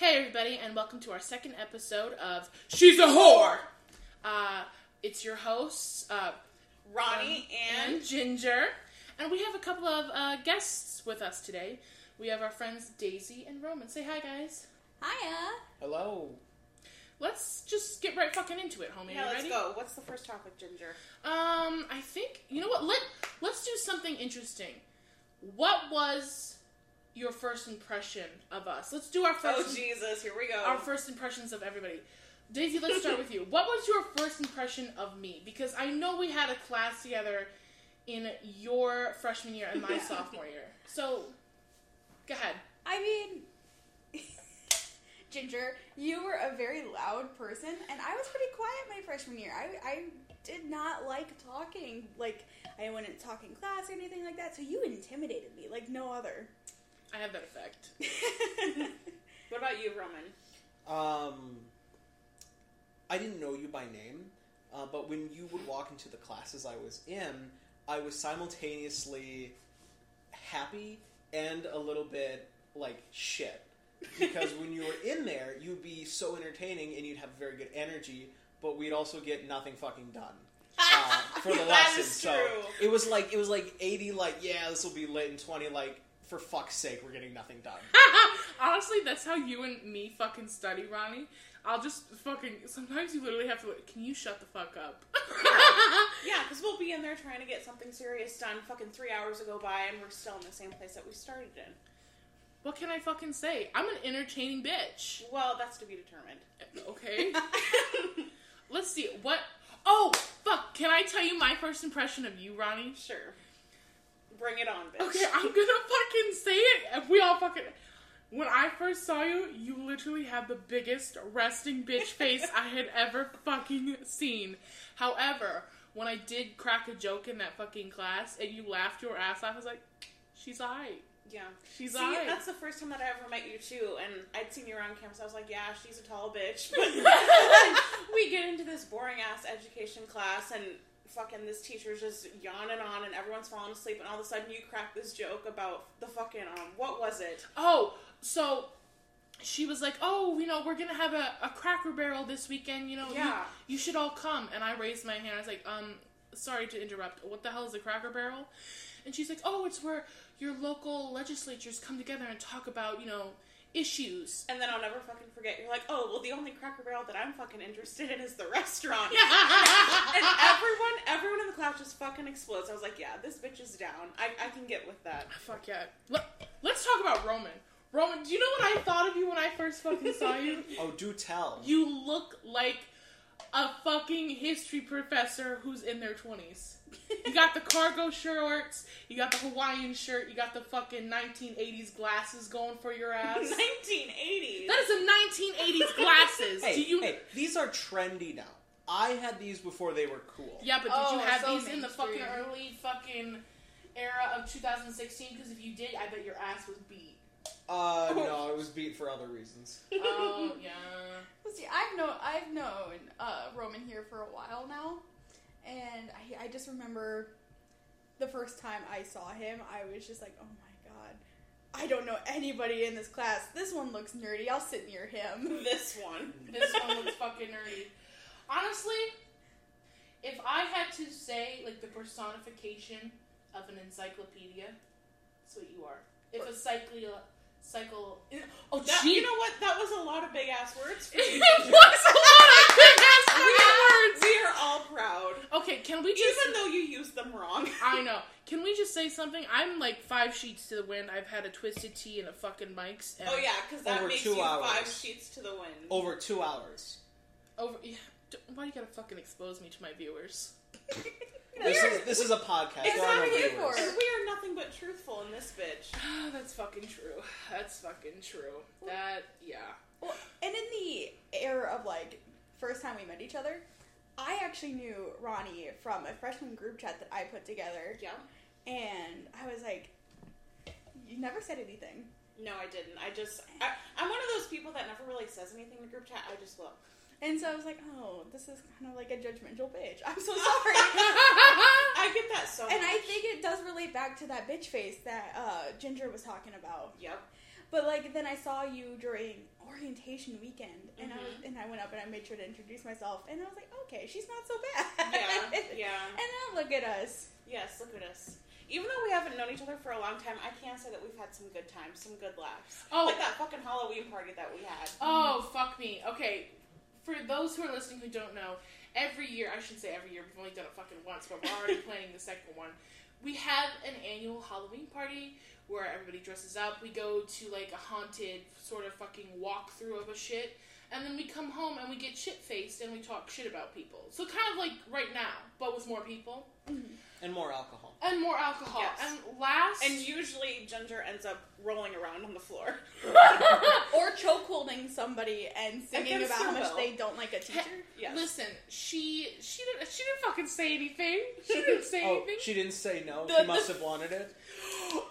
Hey everybody, and welcome to our second episode of She's a Whore! It's your hosts, Ronnie and Ginger, and we have a couple of guests with us today. We have our friends Daisy and Roman. Say hi, guys. Hiya! Hello. Let's just get right fucking into it, homie. Yeah, let's go. What's the first topic, Ginger? I think, you know what, let's do something interesting. What was your first impression of us? Let's do our first... Oh, Jesus. Here we go. Our first impressions of everybody. Daisy, let's start with you. What was your first impression of me? Because I know we had a class together in your freshman year and my sophomore year. So, go ahead. I mean, Ginger, you were a very loud person, and I was pretty quiet my freshman year. I did not like talking. Like, I wouldn't talk in class or anything like that, so you intimidated me like no other. I have that effect. What about you, Roman? I didn't know you by name, but when you would walk into the classes I was in, I was simultaneously happy and a little bit, like, shit. Because when you were in there, you'd be so entertaining and you'd have very good energy, but we'd also get nothing fucking done. For the lesson. So it was like 80, like, yeah, this will be lit, and 20, like, for fuck's sake, we're getting nothing done. Honestly, that's how you and me fucking study, Ronnie. I'll just fucking... Sometimes you literally have to... Can you shut the fuck up? Yeah, because we'll be in there trying to get something serious done. Fucking 3 hours ago by, and we're still in the same place that we started in. What can I fucking say? I'm an entertaining bitch. Well, that's to be determined. Okay. Let's see. What... Oh, fuck. Can I tell you my first impression of you, Ronnie? Sure. Bring it on, bitch. Okay, I'm gonna fucking say it. We all fucking... When I first saw you, you literally had the biggest resting bitch face I had ever fucking seen. However, when I did crack a joke in that fucking class and you laughed your ass off, I was like, she's alright. Yeah. She's alright. That's the first time that I ever met you, too, and I'd seen you around campus. I was like, yeah, she's a tall bitch. We get into this boring-ass education class, and... Fucking this teacher's just yawning on and everyone's falling asleep, and all of a sudden you crack this joke about the fucking, what was it? Oh, so she was like, oh, you know, we're gonna have a Cracker Barrel this weekend, you know, yeah. you should all come. And I raised my hand, I was like, sorry to interrupt, what the hell is a Cracker Barrel? And she's like, oh, it's where your local legislatures come together and talk about, you know, issues. And then I'll never fucking forget. You're like, oh, well, the only Cracker Barrel that I'm fucking interested in is the restaurant. And everyone in the class just fucking explodes. I was like, yeah, this bitch is down. I can get with that. Fuck yeah. Let's talk about Roman. Roman, do you know what I thought of you when I first fucking saw you? Oh, do tell. You look like a fucking history professor who's in their 20s. You got the cargo shorts, you got the Hawaiian shirt, you got the fucking 1980s glasses going for your ass. 1980s? That is a 1980s glasses. Hey, these are trendy now. I had these before they were cool. Yeah, but did you have these mainstream in the fucking early fucking era of 2016? Because if you did, I bet your ass was beat. No, it was beat for other reasons. Oh, yeah. Well, see, I've known Roman here for a while now, and I just remember the first time I saw him, I was just like, oh my god, I don't know anybody in this class. This one looks nerdy. I'll sit near him. This one looks fucking nerdy. Honestly, if I had to say, like, the personification of an encyclopedia, that's what you are. If a cycle... Oh, that, you know what? That was a lot of big-ass words. It was a lot of big-ass words! We are all proud. Okay, can we just... Even though you used them wrong. I know. Can we just say something? I'm, like, 5 sheets to the wind. I've had a twisted tea and a fucking Mike's. And... Oh, yeah, because that makes you 5 sheets to the wind. Over 2 hours. Yeah. Why do you gotta fucking expose me to my viewers? This is a podcast. It's not for. We are nothing but truthful in this bitch. Oh, that's fucking true. Well, yeah. Well, and in the era of, like, first time we met each other, I actually knew Ronnie from a freshman group chat that I put together. Yeah. And I was like, you never said anything. No, I didn't. I'm one of those people that never really says anything in group chat. I just look. And so I was like, oh, this is kind of like a judgmental bitch. I'm so sorry. I get that so much. And I think it does relate back to that bitch face that Ginger was talking about. Yep. But, like, then I saw you during orientation weekend, and I went up and I made sure to introduce myself, and I was like, okay, she's not so bad. Yeah. And now look at us. Yes, look at us. Even though we haven't known each other for a long time, I can say that we've had some good times, some good laughs. Oh. Like that fucking Halloween party that we had. Oh, fuck me. Okay, for those who are listening who don't know, every year, I shouldn't say every year, we've only done it fucking once, but we're already planning the second one. We have an annual Halloween party where everybody dresses up. We go to, like, a haunted sort of fucking walkthrough of a shit. And then we come home and we get shit-faced and we talk shit about people. So kind of like right now, but with more people. And more alcohol. And more alcohol. Yes. And last... And usually Ginger ends up rolling around on the floor. Or chokeholding somebody and singing about how much they don't like a teacher. Yes. Listen, she didn't fucking say anything. She didn't say anything. She didn't say no. She must have wanted it.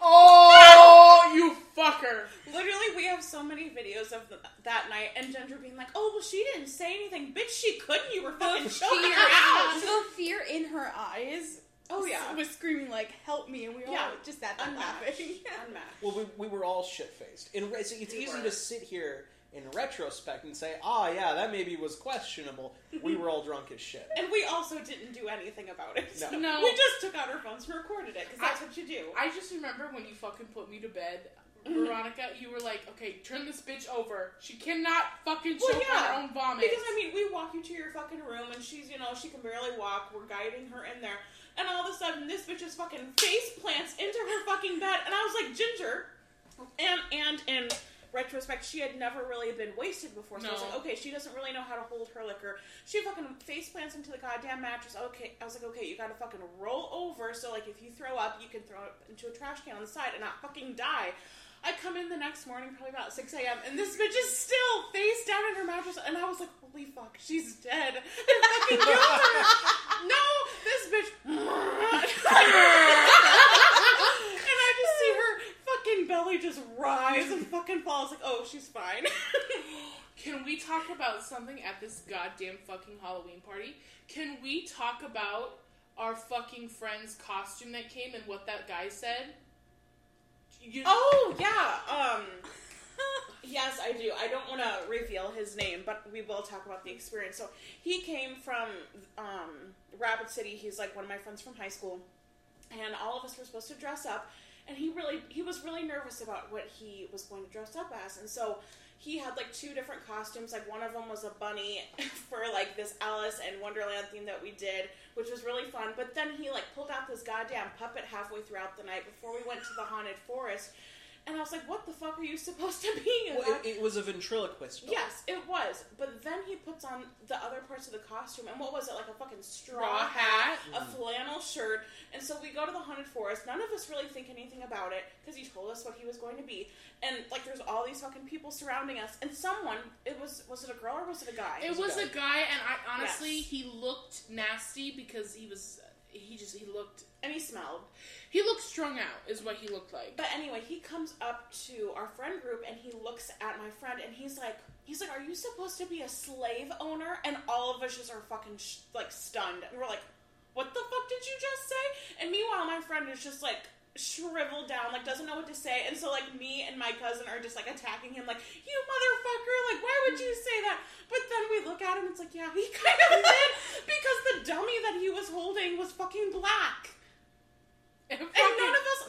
Oh, you fucker. Literally, we have so many videos of that night and Ginger being like, oh, well, she didn't say anything. Bitch, she couldn't. You were fucking choking her out. The fear in her eyes... Oh, yeah. Was screaming, like, help me, and we all just sat there laughing. Unmatched. Well, we were all shit-faced. And it's easy to sit here in retrospect and say, ah, yeah, that maybe was questionable. We were all drunk as shit. And we also didn't do anything about it. No. We just took out our phones and recorded it, because that's what you do. I just remember when you fucking put me to bed, Veronica, you were like, okay, turn this bitch over. She cannot fucking choke her own vomit. Because, I mean, we walk you to your fucking room, and she's, you know, she can barely walk. We're guiding her in there. And all of a sudden, this bitch just fucking face plants into her fucking bed. And I was like, Ginger. And in retrospect, she had never really been wasted before. So I was like, okay, she doesn't really know how to hold her liquor. She fucking face plants into the goddamn mattress. Okay, I was like, okay, you gotta fucking roll over. So, like, if you throw up, you can throw it into a trash can on the side and not fucking die. I come in the next morning, probably about 6 a.m., and this bitch is still face down in her mattress, and I was like, holy fuck, she's dead. And fucking killed her. No, this bitch. And I just see her fucking belly just rise and fucking fall. I was like, oh, she's fine. Can we talk about something at this goddamn fucking Halloween party? Can we talk about our fucking friend's costume that came and what that guy said? Yes, I do. I don't want to reveal his name, but we will talk about the experience. So, he came from Rapid City. He's, like, one of my friends from high school, and all of us were supposed to dress up, and he was really nervous about what he was going to dress up as, and so he had, like, two different costumes. Like, one of them was a bunny for, like, this Alice in Wonderland theme that we did, which was really fun. But then he, like, pulled out this goddamn puppet halfway throughout the night before we went to the Haunted Forest. And I was like, what the fuck are you supposed to be in? Well, it was a ventriloquist doll. Yes, it was. But then he puts on the other parts of the costume. And what was it? Like a fucking straw hat, a flannel shirt. And so we go to the Haunted Forest. None of us really think anything about it because he told us what he was going to be. And, like, there's all these fucking people surrounding us. And someone, was it a girl or was it a guy? It was a guy. And I honestly, he looked nasty because he looked... And he smelled. He looked strung out, is what he looked like. But anyway, he comes up to our friend group, and he looks at my friend, and he's like, are you supposed to be a slave owner? And all of us just are fucking, like, stunned. And we're like, what the fuck did you just say? And meanwhile, my friend is just, like, shriveled down, like, doesn't know what to say. And so, like, me and my cousin are just, like, attacking him, like, you motherfucker, like, why would you say that? But then we look at him, and it's like, yeah, he kind of did, because the dummy that he was holding was fucking black. And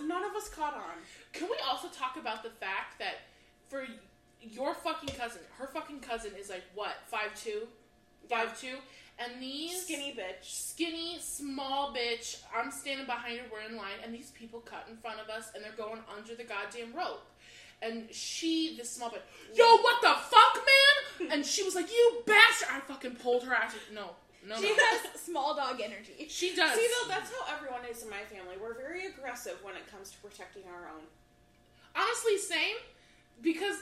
none of us caught on. Can we also talk about the fact that for your fucking cousin, her fucking cousin is like, what, 5'2"? 5'2", and these... Skinny, small bitch. I'm standing behind her, we're in line, and these people cut in front of us, and they're going under the goddamn rope. And she, this small bitch, yo, what the fuck, man? And she was like, you bastard! I fucking pulled her out. No. Has small dog energy. She does. See, though, that's how everyone is in my family. We're very aggressive when it comes to protecting our own. Honestly, same. Because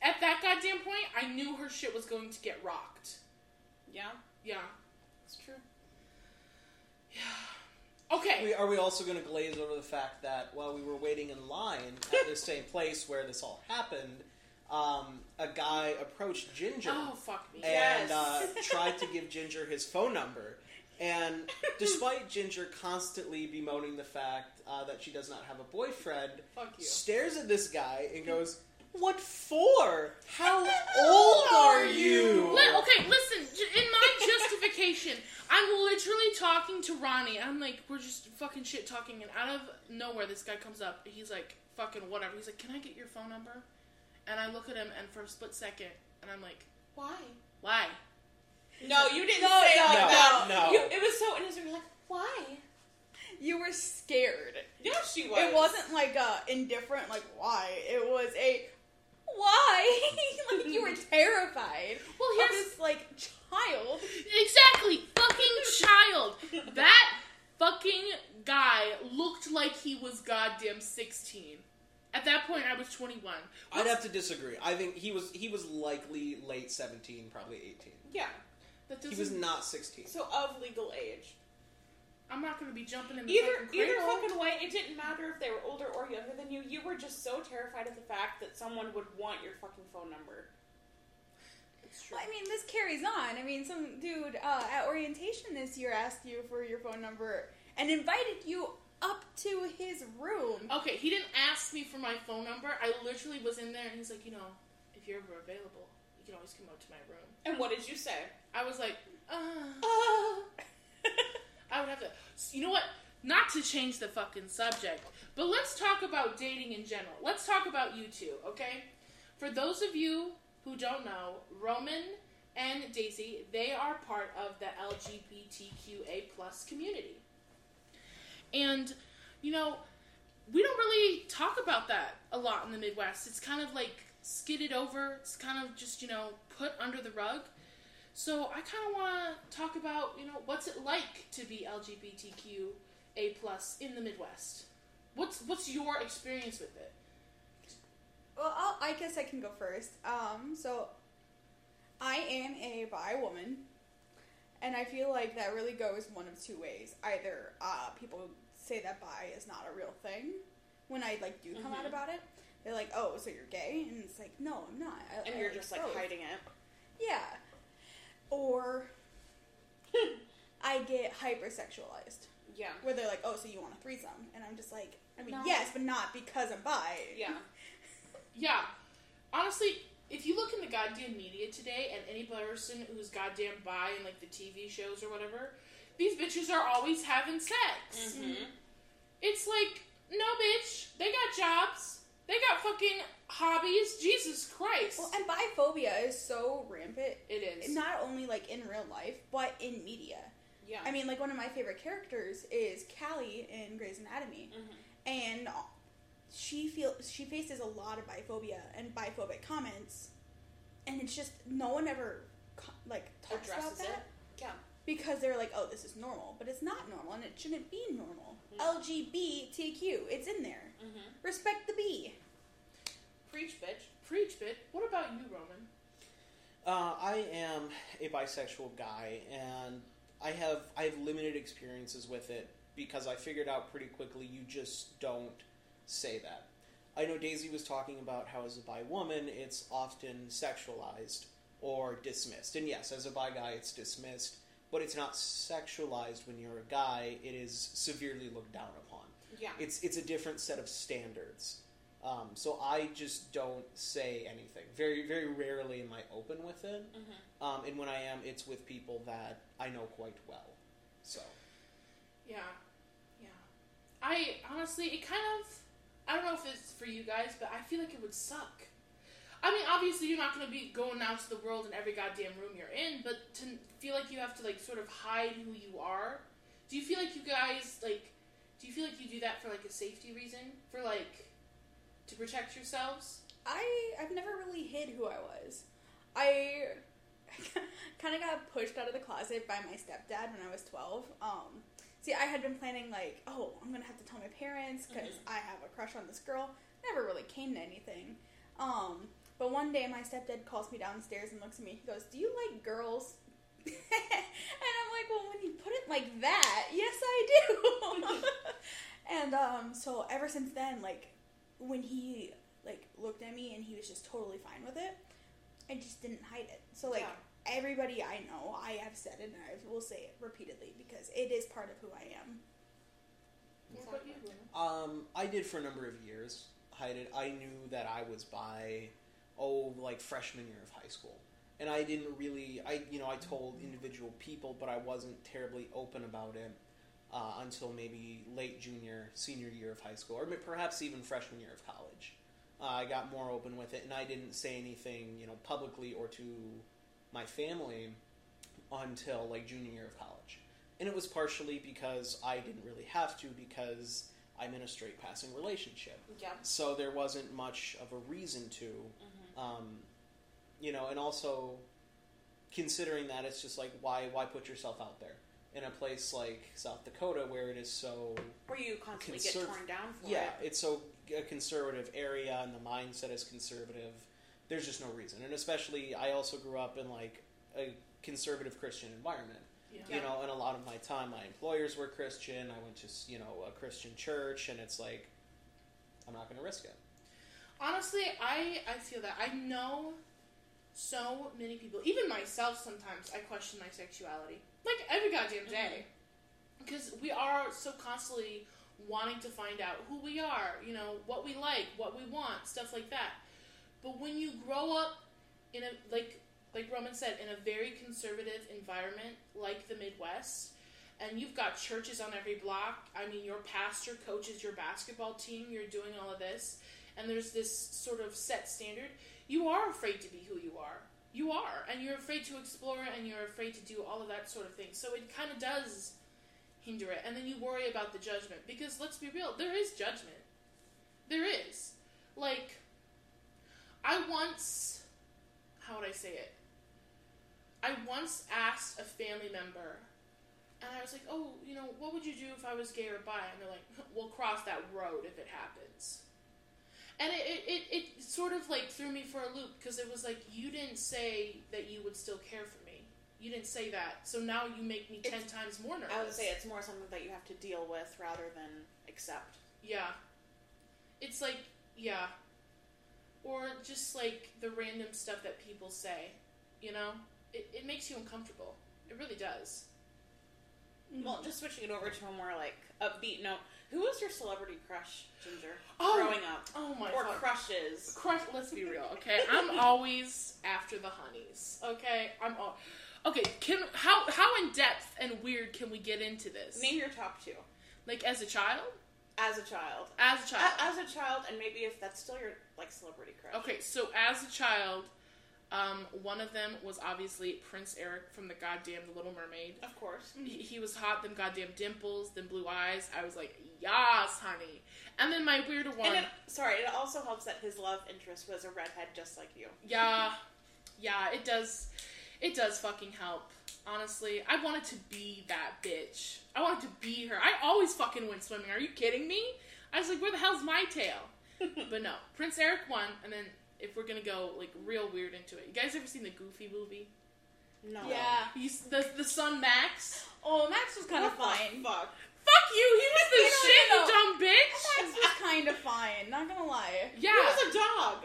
at that goddamn point, I knew her shit was going to get rocked. Yeah? Yeah. That's true. Yeah. Okay. Are we also going to glaze over the fact that while we were waiting in line at the same place where this all happened... a guy approached Ginger and tried to give Ginger his phone number, and despite Ginger constantly bemoaning the fact that she does not have a boyfriend, stares at this guy and goes, What for? How old are you? Okay, listen, in my justification, I'm literally talking to Ronnie. I'm like, we're just fucking shit talking, and out of nowhere, this guy comes up. He's like, fucking whatever. He's like, can I get your phone number? And I look at him, and for a split second, and I'm like, why? No, you didn't say that. No. It was so innocent. You're like, why? You were scared. Yeah, she was. It wasn't like indifferent, like, why? It was a... Why? Like, you were terrified. Well, here's this, like, child. Exactly. Fucking child. That fucking guy looked like he was goddamn 16. At that point, I was 21. I'd have to disagree. I think he was likely late 17, probably 18. Yeah. He was not 16. So, of legal age. I'm not going to be jumping in the either fucking way. It didn't matter if they were older or younger than you. You were just so terrified of the fact that someone would want your fucking phone number. It's true. Well, I mean, this carries on. I mean, some dude at orientation this year asked you for your phone number and invited you up to his room. Okay, he didn't ask me for my phone number. I literally was in there and he's like, you know, if you're ever available, you can always come up to my room. And what did you say? I was like, I would have to, you know what, not to change the fucking subject, but let's talk about dating in general. Let's talk about you two, okay? For those of you who don't know, Roman and Daisy, they are part of the LGBTQA plus community. And, you know, we don't really talk about that a lot in the Midwest. It's kind of like skidded over. It's kind of just, you know, put under the rug. So I kind of want to talk about, you know, what's it like to be LGBTQA plus in the Midwest? What's your experience with it? Well, I guess I can go first. So I am a bi woman, and I feel like that really goes one of two ways. Either people say that bi is not a real thing when I like do come out about it. They're like, oh, so you're gay? And it's like, no, I'm not. And you're just like hiding it. Yeah. Or I get hypersexualized. Yeah. Where they're like, oh, so you want a threesome? And I'm just like, I mean, yes, but not because I'm bi. Yeah. Yeah. Honestly, if you look in the goddamn media today at any person who's goddamn bi in, like, the TV shows or whatever, these bitches are always having sex. Mm-hmm. It's like, no, bitch. They got jobs. They got fucking hobbies. Jesus Christ. Well, and biphobia is so rampant. It is. Not only, like, in real life, but in media. Yeah. I mean, like, one of my favorite characters is Callie in Grey's Anatomy. Mm-hmm. And she faces a lot of biphobia and biphobic comments. And it's just, no one ever, like, talks about that. It. Yeah. Because they're like, oh, this is normal. But it's not normal, and it shouldn't be normal. Mm-hmm. LGBTQ. It's in there. Mm-hmm. Respect the B. Preach, bitch. Preach, bitch. What about you, Roman? I am a bisexual guy, and I have limited experiences with it because I figured out pretty quickly you just don't say that. I know Daisy was talking about how as a bi woman, it's often sexualized or dismissed. And yes, as a bi guy, it's dismissed. But it's not sexualized when you're a guy. It is severely looked down upon. Yeah. It's a different set of standards. So I just don't say anything. Very, very rarely am I open with it. Mm-hmm. And when I am, it's with people that I know quite well. So. Yeah. Yeah. I honestly, it kind of, I don't know if it's for you guys, but I feel like it would suck. I mean, obviously, you're not going to be going out to the world in every goddamn room you're in, but to feel like you have to, like, sort of hide who you are, do you feel like you guys, like, do you feel like you do that for, like, a safety reason? For, like, to protect yourselves? I've never really hid who I was. I kind of got pushed out of the closet by my stepdad when I was 12. See, I had been planning, like, oh, I'm going to have to tell my parents because I have a crush on this girl. Never really came to anything. But one day, my stepdad calls me downstairs and looks at me. He goes, do you like girls? And I'm like, well, when you put it like that, yes, I do. And so ever since then, like, when he, like, looked at me and he was just totally fine with it, I just didn't hide it. So, like, everybody I know, I have said it and I will say it repeatedly because it is part of who I am. What about you? I did for a number of years. hide it. I knew that I was bi, like freshman year of high school. And I didn't really, I told individual people, but I wasn't terribly open about it until maybe late junior, senior year of high school, or perhaps even freshman year of college. I got more open with it, and I didn't say anything, publicly or to my family until like junior year of college. And it was partially because I didn't really have to, because I'm in a straight passing relationship. Yeah. So there wasn't much of a reason to. Mm-hmm. And also considering that, it's just like, why put yourself out there in a place like South Dakota where it is so... Where you constantly get torn down for it. Yeah, it's so a conservative area and the mindset is conservative. There's just no reason. And especially, I also grew up in like a conservative Christian environment. Yeah. And a lot of my time, my employers were Christian. I went to, a Christian church, and it's like, I'm not going to risk it. Honestly, I feel that. I know... So many people, even myself sometimes, I question my sexuality. Like, every goddamn day. Because we are so constantly wanting to find out who we are, what we like, what we want, stuff like that. But when you grow up in a, like Roman said, in a very conservative environment, like the Midwest, and you've got churches on every block, I mean, your pastor coaches your basketball team, you're doing all of this, and there's this sort of set standard, you are afraid to be who you are. You are. And you're afraid to explore, and you're afraid to do all of that sort of thing. So it kind of does hinder it. And then you worry about the judgment. Because, let's be real, there is judgment. There is. Like, I once... How would I say it? I once asked a family member, and I was like, oh, what would you do if I was gay or bi? And they're like, we'll cross that road if it happens. And it sort of, like, threw me for a loop, because it was like, you didn't say that you would still care for me. You didn't say that. So now you make me 10 times more nervous. I would say it's more something that you have to deal with rather than accept. Yeah. It's like, yeah. Or just, like, the random stuff that people say, It makes you uncomfortable. It really does. Well, just switching it over to a more, like, upbeat note. Who was your celebrity crush, Ginger, growing up? Oh, my God. Or crushes. Let's be real, okay? I'm always after the honeys, okay? Okay, how in-depth and weird can we get into this? Name your top two. Like, as a child? As a child. As a child. As a child, and maybe if that's still your, like, celebrity crush. Okay, so as a child... one of them was obviously Prince Eric from the goddamn The Little Mermaid. Of course. He was hot, them goddamn dimples, them blue eyes. I was like, yas, honey. And then my weirder one... And it also helps that his love interest was a redhead just like you. Yeah. Yeah, it does. It does fucking help. Honestly, I wanted to be that bitch. I wanted to be her. I always fucking went swimming. Are you kidding me? I was like, where the hell's my tail? But no. Prince Eric won, and then... If we're going to go, like, real weird into it. You guys ever seen the Goofy movie? No. Yeah. The son, Max. Oh, Max was kind of fine. Fuck you! He was the shit, you dumb bitch! Max was kind of fine, not gonna lie. Yeah. He was a dog.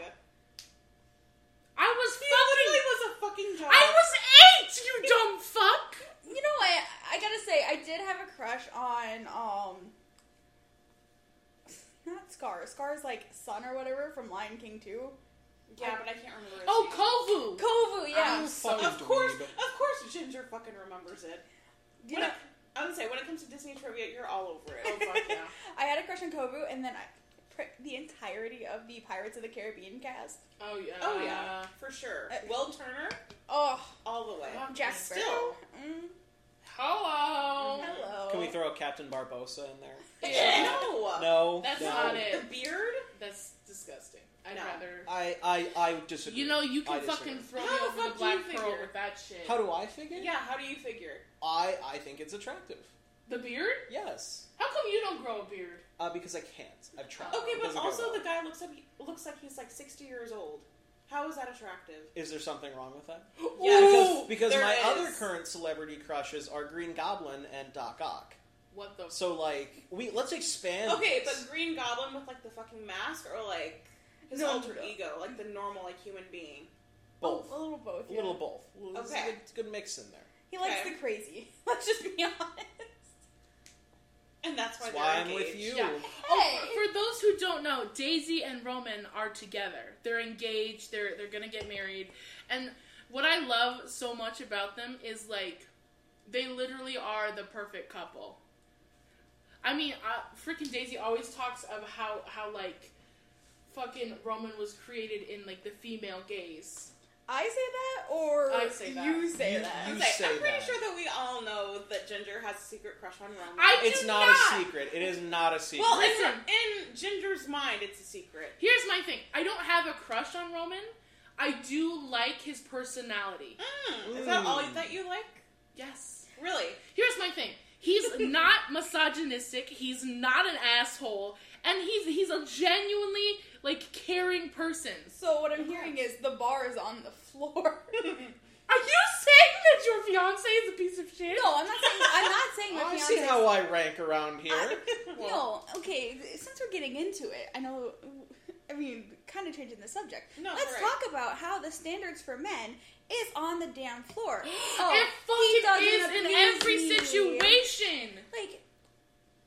He literally was a fucking dog. I was 8, you dumb fuck! You know, I gotta say, I did have a crush on, not Scar. Scar's, like, son or whatever from Lion King 2. Yeah, but I can't remember his name. Kovu, yeah. Of course Ginger fucking remembers it. I would say, when it comes to Disney trivia, you're all over it. Oh, fuck yeah. I had a crush on Kovu, and then the entirety of the Pirates of the Caribbean cast. Oh, yeah. Oh, yeah. For sure. Will Turner. Oh. All the way. Jack Sparrow. Mm. Hello. Can we throw Captain Barbossa in there? Yeah. No. That's not it. The beard? That's disgusting. I'd rather... I disagree. You can fucking throw me over the Black Pearl with that shit. How do I figure? Yeah, how do you figure? I think it's attractive. The beard? Yes. How come you don't grow a beard? Because I can't. I've tried. Okay, but also the guy looks like he's like 60 years old. How is that attractive? Is there something wrong with that? Yeah, because my other current celebrity crushes are Green Goblin and Doc Ock. What the? So like, let's expand. Okay, but Green Goblin with like the fucking mask or like... His alter ego, like the normal, like, human being. Both. Oh, a little both, yeah. A little both. Well, okay. It's a good mix in there. He likes the crazy. Let's just be honest. And that's why they're engaged. I'm with you. Yeah. Hey. Oh, for those who don't know, Daisy and Roman are together. They're engaged. They're going to get married. And what I love so much about them is, like, they literally are the perfect couple. I mean, freaking Daisy always talks of how, like, fucking Roman was created in, like, the female gaze. I say that, or I say that. You say that? I'm pretty sure that we all know that Ginger has a secret crush on Roman. It's not a secret. It is not a secret. Well, listen, in Ginger's mind, it's a secret. Here's my thing. I don't have a crush on Roman. I do like his personality. Is that all that you like? Yes. Really? Here's my thing. He's not misogynistic. He's not an asshole. And he's a genuinely, like, caring person. So what I'm hearing is the bar is on the floor. Are you saying that your fiance is a piece of shit? No, I'm not saying my fiance. I see how I rank around here. No, okay. Since we're getting into it, kind of changing the subject. No, let's talk about how the standards for men is on the damn floor. It fucking is in every situation. Like,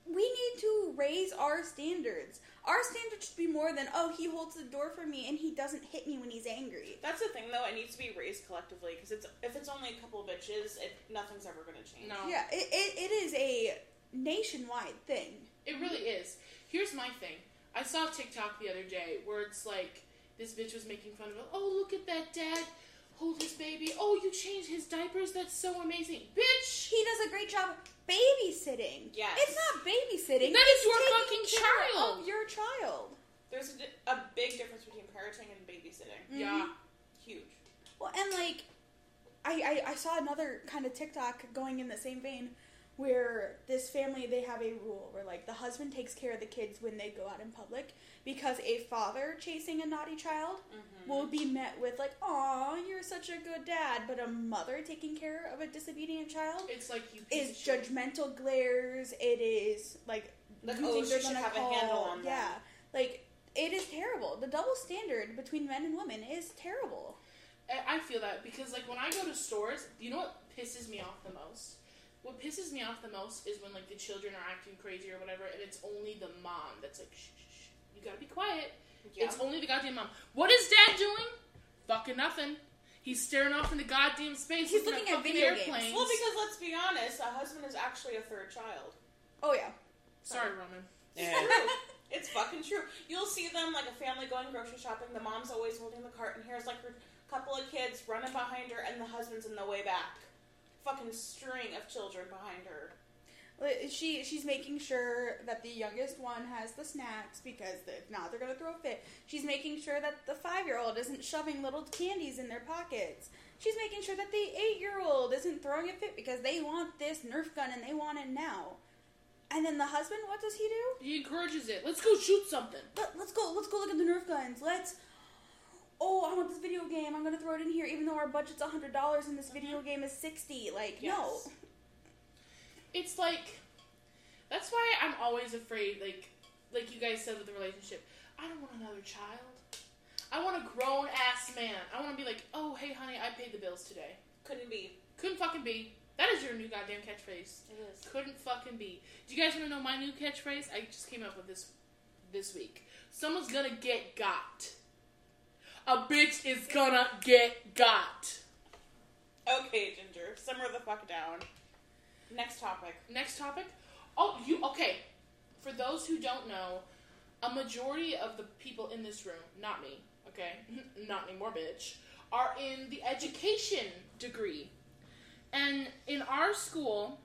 we need to raise our standards. Our standards should be more than, he holds the door for me and he doesn't hit me when he's angry. That's the thing, though. It needs to be raised collectively, because if it's only a couple of bitches, nothing's ever going to change. No. Yeah, it is a nationwide thing. It really is. Here's my thing. I saw TikTok the other day where it's like, this bitch was making fun of, look at that dad. Hold his baby. Oh, you changed his diapers. That's so amazing. Bitch. He does a great job babysitting. Yes. It's not babysitting. That is your fucking child. Of your child. There's a big difference between parenting and babysitting. Mm-hmm. Yeah. Huge. Well, and like, I saw another kind of TikTok going in the same vein where this family, they have a rule where, like, the husband takes care of the kids when they go out in public, because a father chasing a naughty child will be met with, like, aw, you're such a good dad, but a mother taking care of a disobedient child, it's like, you is judgmental glares. It is like you think should have a handle on that. Yeah, like, it is terrible. The double standard between men and women is terrible. I feel that, because, like, when I go to stores, you know what pisses me off the most? What pisses me off the most is when, like, the children are acting crazy or whatever, and it's only the mom that's like, shh, shh, shh, you gotta be quiet. Yeah. It's only the goddamn mom. What is dad doing? Fucking nothing. He's staring off into goddamn space. He's looking at video airplanes. Games. Well, because let's be honest, a husband is actually a third child. Oh, yeah. Sorry, Roman. Yeah. It's fucking true. You'll see them, like, a family going grocery shopping, the mom's always holding the cart, and here's, like, her couple of kids running behind her, and the husband's in the way back. Fucking string of children behind her. She's making sure that the youngest one has the snacks, because if not, they're going to throw a fit. She's making sure that the 5-year-old isn't shoving little candies in their pockets. She's making sure that the 8-year-old isn't throwing a fit because they want this Nerf gun and they want it now. And then the husband, what does he do? He encourages it. Let's go shoot something. Let's go look at the Nerf guns. I want this video game. I'm going to throw it in here, even though our budget's $100 and this video game is $60. Like, yes. No. It's like, that's why I'm always afraid, like you guys said with the relationship, I don't want another child. I want a grown-ass man. I want to be like, oh, hey, honey, I paid the bills today. Couldn't be. Couldn't fucking be. That is your new goddamn catchphrase. It is. Couldn't fucking be. Do you guys want to know my new catchphrase? I just came up with this week. Someone's going to get got. A bitch is gonna get got. Okay, Ginger. Simmer the fuck down. Next topic? Okay. For those who don't know, a majority of the people in this room, not me, okay? Not anymore, bitch, are in the education degree. And in our school,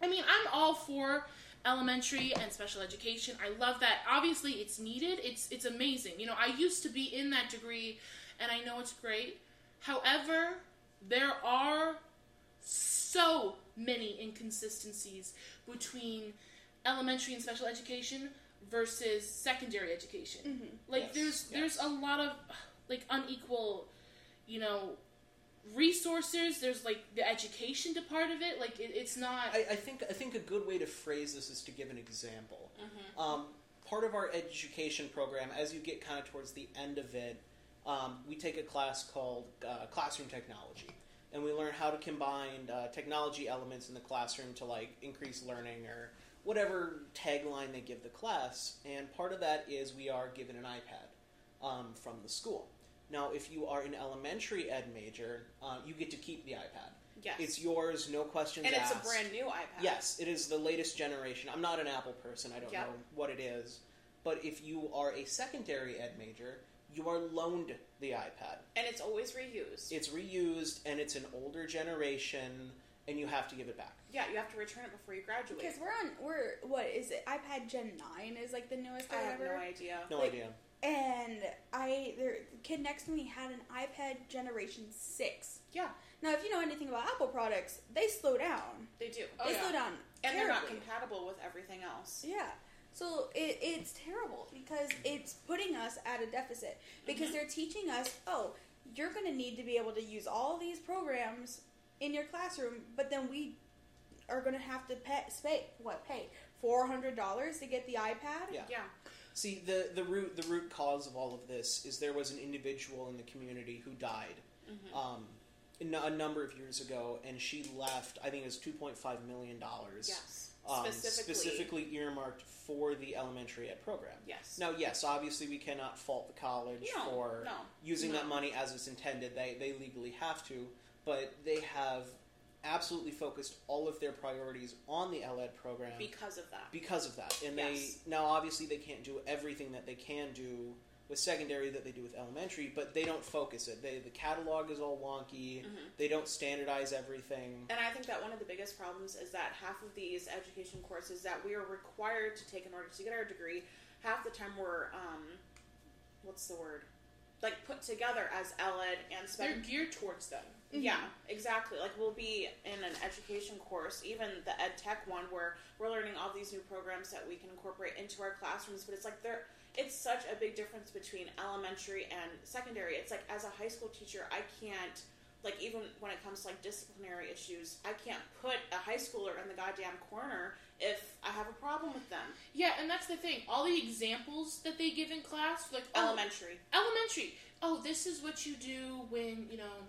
I mean, I'm all for elementary and special education. I love that. Obviously, it's needed. It's amazing. You know, I used to be in that degree, and I know it's great. However, there are so many inconsistencies between elementary and special education versus secondary education. Mm-hmm. Like, yes. There's a lot of, like, unequal, you know, resources. There's, like, the education part of it. Like, it's not... I think a good way to phrase this is to give an example. Mm-hmm. Part of our education program, as you get kind of towards the end of it, we take a class called Classroom Technology. And we learn how to combine technology elements in the classroom to, like, increase learning or whatever tagline they give the class. And part of that is we are given an iPad from the school. Now, if you are an elementary ed major, you get to keep the iPad. Yes. It's yours, no questions asked. And it's a brand new iPad. Yes, it is the latest generation. I'm not an Apple person. I don't know what it is. But if you are a secondary ed major, you are loaned the iPad. And it's always reused. It's reused, and it's an older generation, and you have to give it back. Yeah, you have to return it before you graduate. Because what is it? iPad Gen 9 is like the newest iPad. I have no idea. No idea. And the kid next to me had an iPad Generation 6. Yeah. Now, if you know anything about Apple products, they slow down. They do. They slow down. And terribly. They're not compatible with everything else. Yeah. So it's terrible because it's putting us at a deficit because they're teaching us, you're going to need to be able to use all these programs in your classroom, but then we are going to have to pay $400 to get the iPad? Yeah. See, the root cause of all of this is there was an individual in the community who died a number of years ago, and she left, I think it was $2.5 million. Yes. Specifically earmarked for the elementary ed program. Yes. Now, yes, obviously we cannot fault the college for using that money as it's intended. They legally have to, but they have absolutely focused all of their priorities on the Ed program. Because of that. And now obviously they can't do everything that they can do with secondary that they do with elementary, but they don't focus it. The catalog is all wonky. Mm-hmm. They don't standardize everything. And I think that one of the biggest problems is that half of these education courses that we are required to take in order to get our degree, half the time we're, like put together as Ed and spec. They're geared towards them. Mm-hmm. Yeah, exactly. Like we'll be in an education course, even the ed tech one, where we're learning all these new programs that we can incorporate into our classrooms, but it's like it's such a big difference between elementary and secondary. It's like, as a high school teacher, I can't, like, even when it comes to, like, disciplinary issues, I can't put a high schooler in the goddamn corner if I have a problem with them. Yeah, and that's the thing. All the examples that they give in class, like... Elementary. Oh, this is what you do when, you know,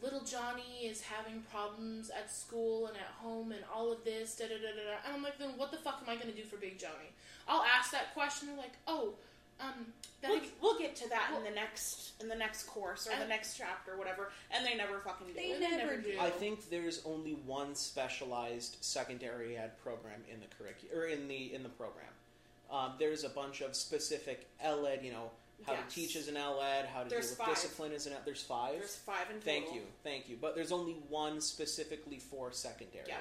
little Johnny is having problems at school and at home and all of this, da-da-da-da-da. And I'm like, then what the fuck am I going to do for Big Johnny? I'll ask that question. They're like, we'll get to that in the next course or the next chapter, whatever. And they never fucking do. They never do. I think there's only one specialized secondary ed program in the curriculum or in the program. There's a bunch of specific Ed, you know, how to teach as an Ed, how to deal with discipline as an Ed. There's five. There's five in total. Thank you. But there's only one specifically for secondary. Yeah.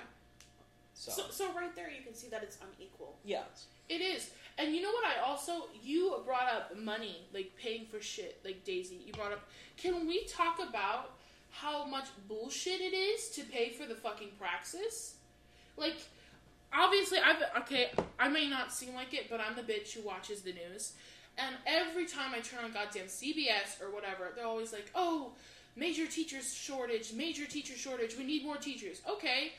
So right there you can see that it's unequal. Yeah. It is. And you know what you brought up money, like paying for shit, like Daisy, you brought up, can we talk about how much bullshit it is to pay for the fucking Praxis? Like, obviously, I may not seem like it, but I'm the bitch who watches the news, and every time I turn on goddamn CBS or whatever, they're always like, major teacher shortage, we need more teachers. Okay.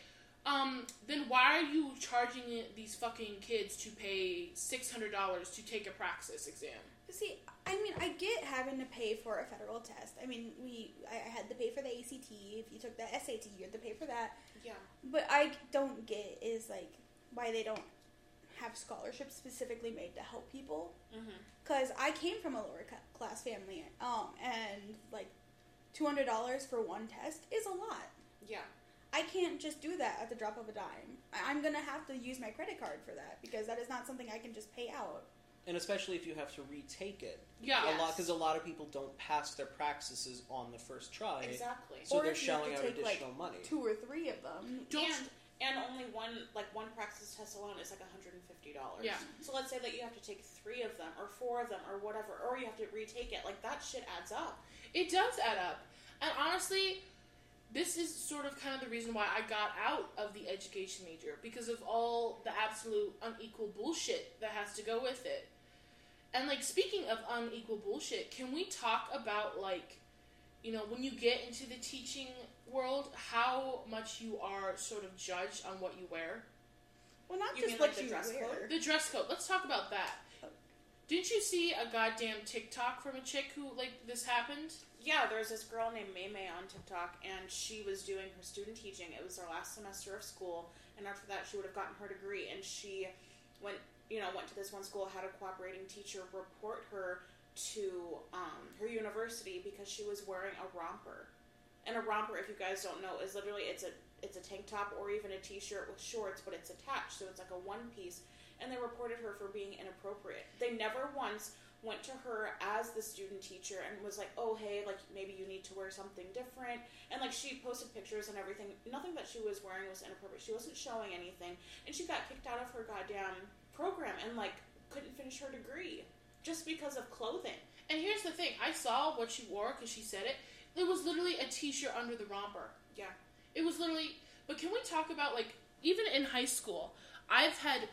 Then why are you charging these fucking kids to pay $600 to take a Praxis exam? See, I mean, I get having to pay for a federal test. I mean, I had to pay for the ACT. If you took the SAT, you had to pay for that. Yeah. But I don't get is, like, why they don't have scholarships specifically made to help people. Because I came from a lower class family, and, like, $200 for one test is a lot. Yeah. I can't just do that at the drop of a dime. I'm going to have to use my credit card for that because that is not something I can just pay out. And especially if you have to retake it. Yeah. Because a lot of people don't pass their Praxises on the first try. Exactly. So they're shelling out additional money. 2 or 3 of them. And only one Praxis test alone is like $150. Yeah. So let's say that you have to take 3 of them or 4 of them or whatever, or you have to retake it. Like, that shit adds up. It does add up. And honestly, this is sort of kind of the reason why I got out of the education major, because of all the absolute unequal bullshit that has to go with it. And, like, speaking of unequal bullshit, can we talk about, like, you know, when you get into the teaching world, how much you are sort of judged on what you wear? Well, not just what you wear. The dress code. Let's talk about that. Didn't you see a goddamn TikTok from a chick who, like, this happened? Yeah, there was this girl named Maymay on TikTok, and she was doing her student teaching. It was her last semester of school, and after that, she would have gotten her degree. And she went, you know, went to this one school, had a cooperating teacher report her to her university because she was wearing a romper. And a romper, if you guys don't know, is literally it's a tank top or even a t-shirt with shorts, but it's attached, so it's like a one piece. And they reported her for being inappropriate. They never once went to her as the student teacher and was like, oh, hey, like, maybe you need to wear something different. And, like, she posted pictures and everything. Nothing that she was wearing was inappropriate. She wasn't showing anything. And she got kicked out of her goddamn program and, like, couldn't finish her degree just because of clothing. And here's the thing. I saw what she wore because she said it. It was literally a t-shirt under the romper. Yeah. It was literally... But can we talk about, like, even in high school, I've had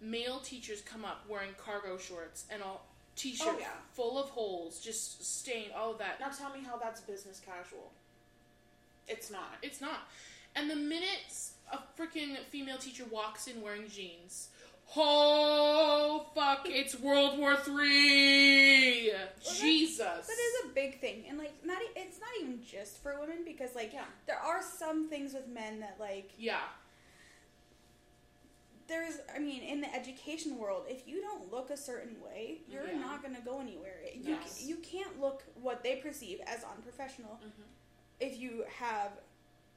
male teachers come up wearing cargo shorts and all... T-shirt full of holes, just stained, all of that. Now tell me how that's business casual. It's not. It's not. And the minute a freaking female teacher walks in wearing jeans, oh, fuck, it's World War III! Well, Jesus. That is a big thing. And, like, not it's not even just for women, because, like, there are some things with men that, like... Yeah. There's, I mean, in the education world, if you don't look a certain way, you're not going to go anywhere. You can't look what they perceive as unprofessional if you have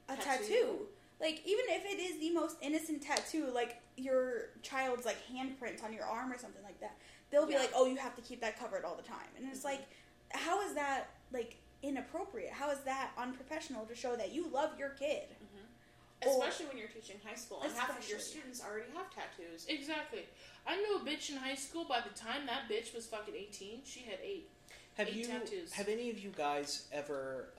a tattoo. Like, even if it is the most innocent tattoo, like your child's, like, handprint on your arm or something like that, they'll be like, oh, you have to keep that covered all the time. And it's like, how is that, like, inappropriate? How is that unprofessional to show that you love your kid? Especially when you're teaching high school, and half of your students already have tattoos. Exactly. I knew a bitch in high school. By the time that bitch was fucking 18, she had eight tattoos. Have any of you guys ever,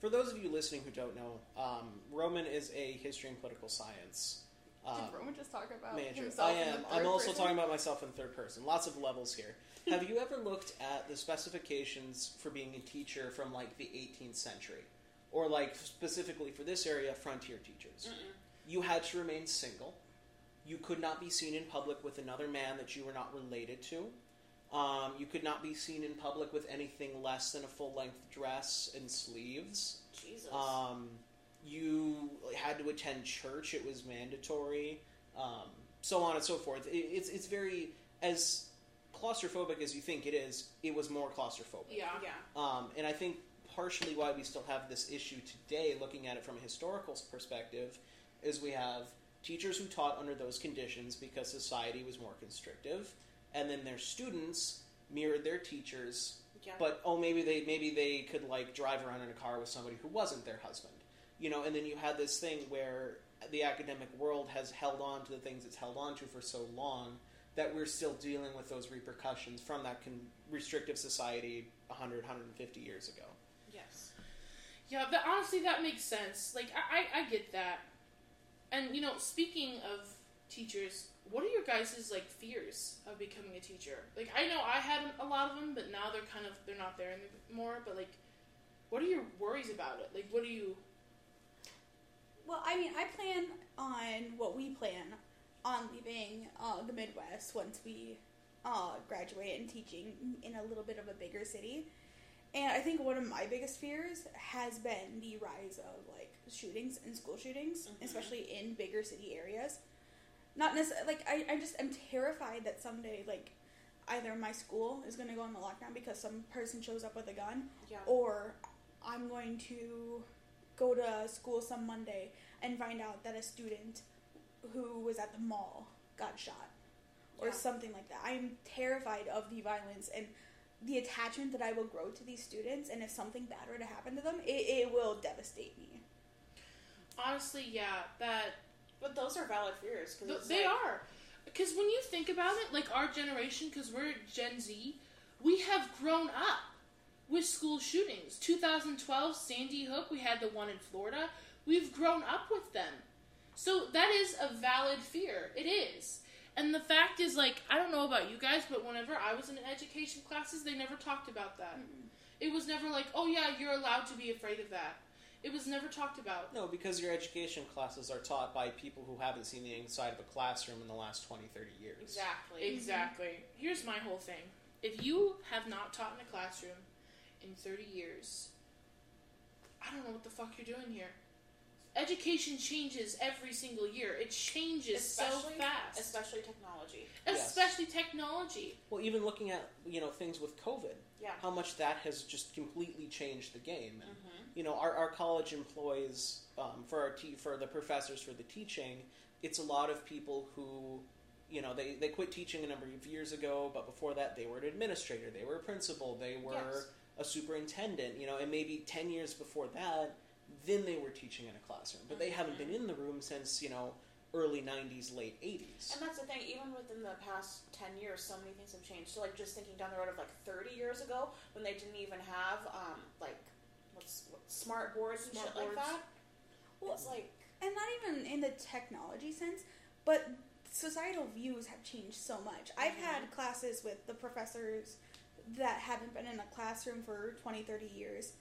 for those of you listening who don't know, Roman is a history and political science Did Roman just talk about manager. Himself I am. In the third I'm also person? Talking about myself in third person. Lots of levels here. Have you ever looked at the specifications for being a teacher from, like, the 18th century? Or, like, specifically for this area, frontier teachers. You had to remain single. You could not be seen in public with another man that you were not related to. You could not be seen in public with anything less than a full-length dress and sleeves. Jesus. You had to attend church. It was mandatory. So on and so forth. It's very... As claustrophobic as you think it is, it was more claustrophobic. Yeah. And I think... partially why we still have this issue today, looking at it from a historical perspective, is we have teachers who taught under those conditions because society was more constrictive, and then their students mirrored their teachers, but maybe they could, like, drive around in a car with somebody who wasn't their husband. You know, and then you had this thing where the academic world has held on to the things it's held on to for so long that we're still dealing with those repercussions from that restrictive society 100, 150 years ago. Yes. Yeah, but honestly, that makes sense. Like, I get that. And, you know, speaking of teachers, what are your guys' like, fears of becoming a teacher? Like, I know I had a lot of them, but now they're kind of, they're not there anymore. But, like, what are your worries about it? Like, what do you... Well, I mean, I plan on what we plan on leaving the Midwest once we graduate and teaching in a little bit of a bigger city. And I think one of my biggest fears has been the rise of, like, shootings and school shootings, especially in bigger city areas. Not necessarily, like, I'm terrified that someday, like, either my school is going to go on the lockdown because some person shows up with a gun, or I'm going to go to school some Monday and find out that a student who was at the mall got shot, or something like that. I'm terrified of the violence and the attachment that I will grow to these students, and if something bad were to happen to them, it will devastate me. Honestly, but those are valid fears. They are. Because when you think about it, like, our generation, because we're Gen Z, we have grown up with school shootings. 2012, Sandy Hook, we had the one in Florida. We've grown up with them. So that is a valid fear. It is. And the fact is, like, I don't know about you guys, but whenever I was in education classes, they never talked about that. It was never like, oh, yeah, you're allowed to be afraid of that. It was never talked about. No, because your education classes are taught by people who haven't seen the inside of a classroom in the last 20, 30 years. Exactly. Here's my whole thing. If you have not taught in a classroom, in 30 years. I don't know what the fuck you're doing here. Education changes every single year. It changes especially, so fast. Especially technology. Especially yes. technology. Well, even looking at, you know, things with COVID. Yeah. How much that has just completely changed the game. And, you know, our college employs, for the professors for the teaching, it's a lot of people who, you know, they quit teaching a number of years ago, but before that they were an administrator, they were a principal, they were yes. a superintendent, you know, and maybe 10 years before that, then they were teaching in a classroom. But they haven't been in the room since, you know, early 90s, late 80s. And that's the thing, even within the past 10 years, so many things have changed. So, like, just thinking down the road of, like, 30 years ago, when they didn't even have, like, smart boards and shit like that. Well, it's like... And not even in the technology sense, but societal views have changed so much. I've had classes with the professors that haven't been in a classroom for 20, 30 years,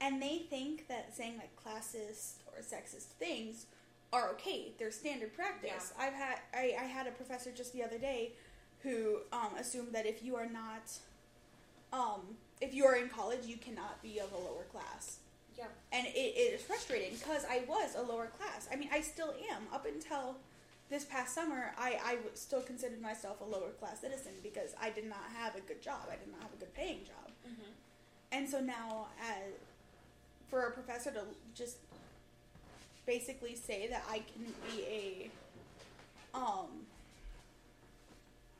and they think that saying, like, classist or sexist things are okay. They're standard practice. Yeah. I had a professor just the other day who assumed that if you are not, if you are in college, you cannot be of a lower class. Yeah. And it is frustrating because I was a lower class. I mean, I still am. Up until this past summer, I still considered myself a lower class citizen because I did not have a good job. I did not have a good paying job. Mm-hmm. And so now, for a professor to just basically say that I can be a,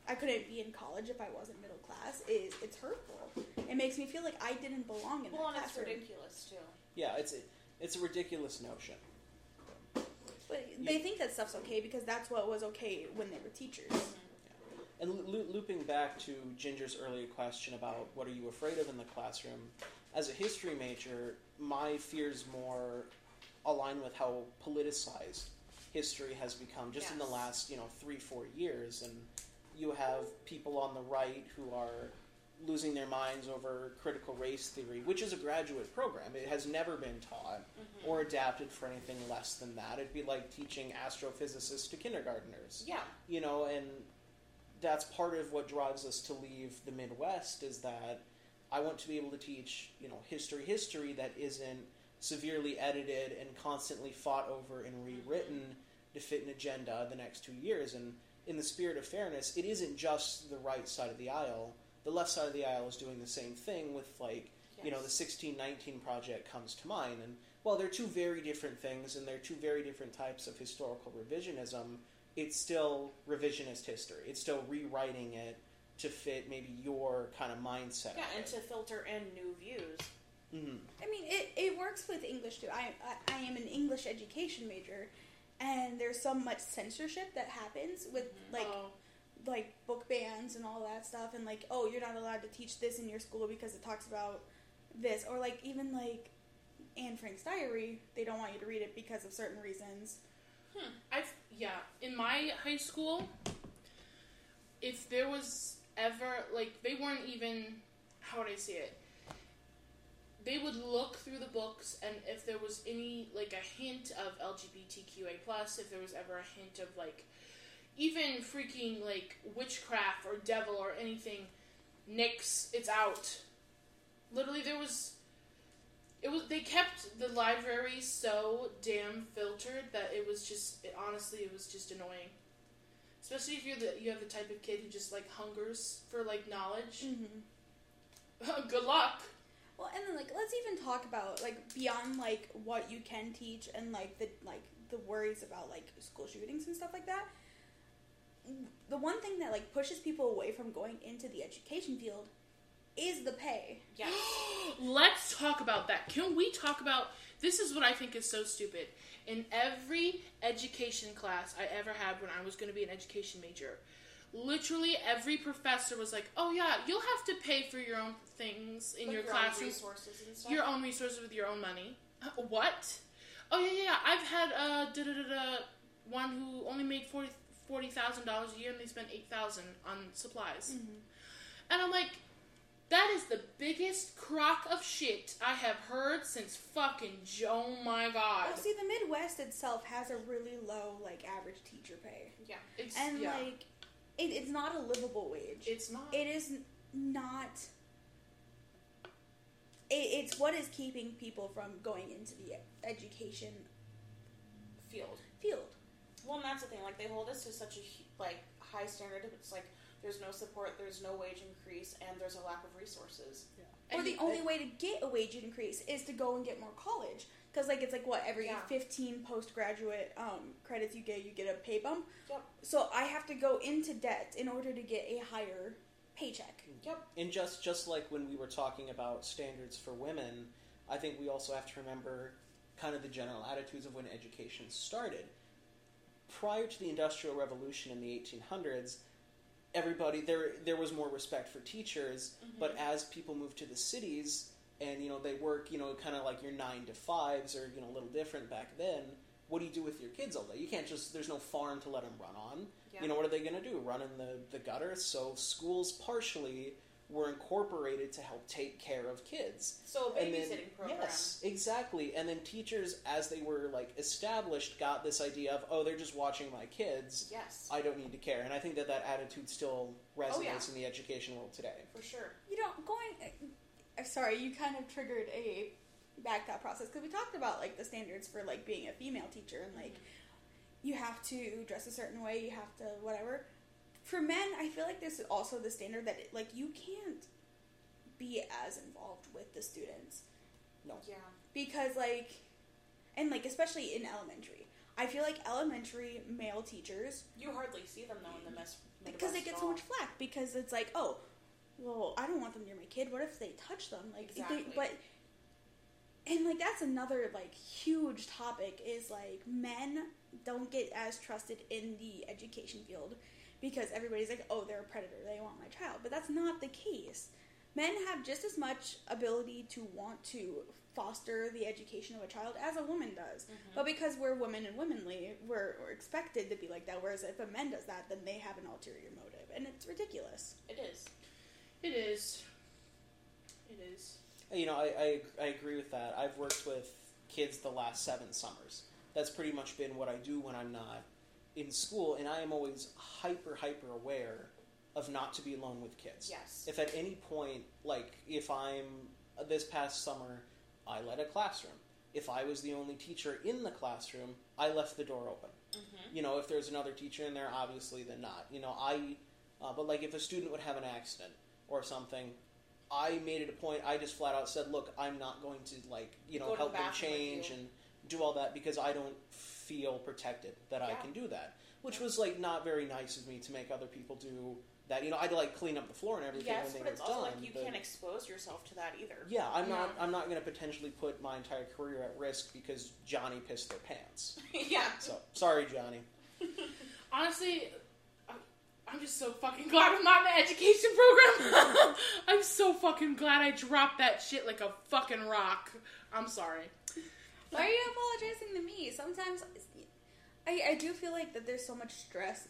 I couldn't be in college if I wasn't middle class, it's hurtful. It makes me feel like I didn't belong in that classroom. Well, and it's ridiculous, too. Yeah, it's a ridiculous notion. But they think that stuff's okay because that's what was okay when they were teachers. Yeah. And looping back to Ginger's earlier question about what are you afraid of in the classroom, as a history major, my fears more align with how politicized history has become just yes. in the last, you know, 3-4 years. And you have people on the right who are losing their minds over critical race theory, which is a graduate program. It has never been taught or adapted for anything less than that. It'd be like teaching astrophysicists to kindergartners. Yeah. You know, and that's part of what drives us to leave the Midwest is that I want to be able to teach, you know, history that isn't severely edited and constantly fought over and rewritten to fit an agenda the next 2 years. And in the spirit of fairness, it isn't just the right side of the aisle. The left side of the aisle is doing the same thing with, like, yes. you know, the 1619 project comes to mind. And, well, they're two very different things, and they're two very different types of historical revisionism. It's still revisionist history. It's still rewriting it to fit maybe your kind of mindset. Yeah, and to filter in new views. Mm-hmm. I mean, it works with English, too. I am an English education major, and there's so much censorship that happens with, like... Oh. Like, book bans and all that stuff, and, like, oh, you're not allowed to teach this in your school because it talks about this. Or, like, even, like, Anne Frank's diary, they don't want you to read it because of certain reasons. In my high school, if there was ever, like, they weren't even, how would I say it? They would look through the books, and if there was any, like, a hint of LGBTQA+, if there was ever a hint of, like, even freaking, like, witchcraft or devil or anything, nix, it's out. Literally, they kept the library so damn filtered that it was just, it was just annoying. Especially if you have the type of kid who just, like, hungers for, like, knowledge. Mm-hmm. Good luck! Well, and then, like, let's even talk about, like, beyond, like, what you can teach and, like, the worries about, like, school shootings and stuff like that. The one thing that, like, pushes people away from going into the education field is the pay. Yes. Let's talk about that. Can we talk about... This is what I think is so stupid. In every education class I ever had when I was going to be an education major, literally every professor was like, oh, yeah, you'll have to pay for your own things in your classroom. Own resources and stuff. Your own resources with your own money. What? Oh, yeah. I've had one who only made $40,000 a year, and they spend $8,000 on supplies. Mm-hmm. And I'm like, that is the biggest crock of shit I have heard since fucking oh my god. Well, see, the Midwest itself has a really low, like, average teacher pay. Yeah, like, it's not a livable wage. It's not. It is not. it's what is keeping people from going into the education field. Well, and that's the thing. Like, they hold us to such a, like, high standard. It's like, there's no support, there's no wage increase, and there's a lack of resources. Yeah. Or the only way to get a wage increase is to go and get more college. Because, like, it's like, what, every 15 postgraduate credits you get a pay bump. Yep. So I have to go into debt in order to get a higher paycheck. Yep. And just like when we were talking about standards for women, I think we also have to remember kind of the general attitudes of when education started. Prior to the Industrial Revolution in the 1800s, everybody, there was more respect for teachers, mm-hmm. but as people moved to the cities and, you know, they work, you know, kind of like your 9-to-5s or, you know, a little different back then, what do you do with your kids all day? You can't just, there's no farm to let them run on. Yeah. You know, what are they going to do? Run in the gutter? So schools partially were incorporated to help take care of kids. So a babysitting program. Yes, exactly. And then teachers, as they were, like, established, got this idea of, oh, they're just watching my kids. Yes. I don't need to care. And I think that that attitude still resonates in the education world today. For sure. You know, you kind of triggered a back thought process, because we talked about, like, the standards for, like, being a female teacher and, like, mm-hmm. you have to dress a certain way, you have to whatever. For men, I feel like there's also the standard that, like, you can't be as involved with the students. No. Yeah. Because, like, and, like, especially in elementary. I feel like elementary male teachers... You hardly see them, though, in the Midwest. Because they get so much flack. Because it's like, oh, well, I don't want them near my kid. What if they touch them? Like, exactly. And, like, that's another, like, huge topic is, like, men don't get as trusted in the education field. Because everybody's like, oh, they're a predator. They want my child. But that's not the case. Men have just as much ability to want to foster the education of a child as a woman does. Mm-hmm. But because we're women and womanly, we're expected to be like that. Whereas if a man does that, then they have an ulterior motive. And it's ridiculous. It is. You know, I agree with that. I've worked with kids the last 7 summers. That's pretty much been what I do when I'm not in school, and I am always hyper aware of not to be alone with kids. Yes. If at any point, like, if I'm, this past summer, I led a classroom. If I was the only teacher in the classroom, I left the door open. Mm-hmm. You know, if there's another teacher in there, obviously, then not. You know, but like if a student would have an accident or something, I made it a point, I just flat out said, look, I'm not going to, like, you know, help them change and do all that because I don't feel protected that I can do that, which was, like, not very nice of me to make other people do that. You know, I'd, like, clean up the floor and everything when they were done. Yes, but it's also, like, you can't expose yourself to that either. Yeah, I'm not going to potentially put my entire career at risk because Johnny pissed their pants. Yeah. So, sorry, Johnny. Honestly, I'm just so fucking glad I'm not in the education program. I'm so fucking glad I dropped that shit like a fucking rock. I'm sorry. Why are you apologizing to me? Sometimes I do feel like that there's so much stress,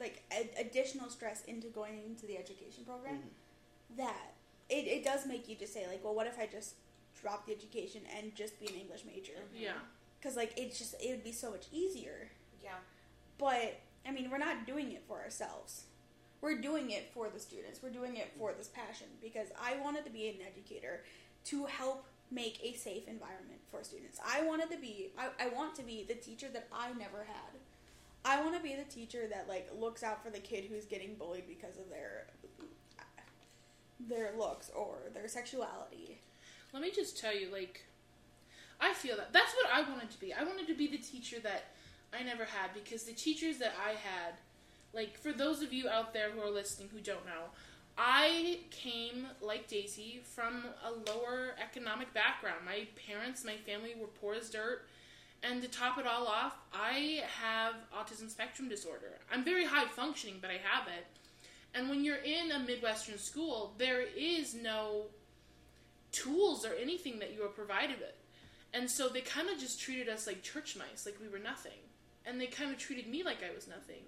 like additional stress into going into the education program, mm-hmm. that it does make you just say, like, well, what if I just drop the education and just be an English major? Yeah. Because, like, it would be so much easier. Yeah. But, I mean, we're not doing it for ourselves. We're doing it for the students. We're doing it for this passion because I wanted to be an educator to help make a safe environment for students. I want to be the teacher that I never had. I want to be the teacher that, like, looks out for the kid who's getting bullied because of their looks or their sexuality. Let me just tell you, like, I feel that. That's what I wanted to be. I wanted to be the teacher that I never had because the teachers that I had, like, for those of you out there who are listening who don't know, I came, like Daisy, from a lower economic background. My parents, my family were poor as dirt. And to top it all off, I have autism spectrum disorder. I'm very high functioning, but I have it. And when you're in a Midwestern school, there is no tools or anything that you are provided with. And so they kind of just treated us like church mice, like we were nothing. And they kind of treated me like I was nothing.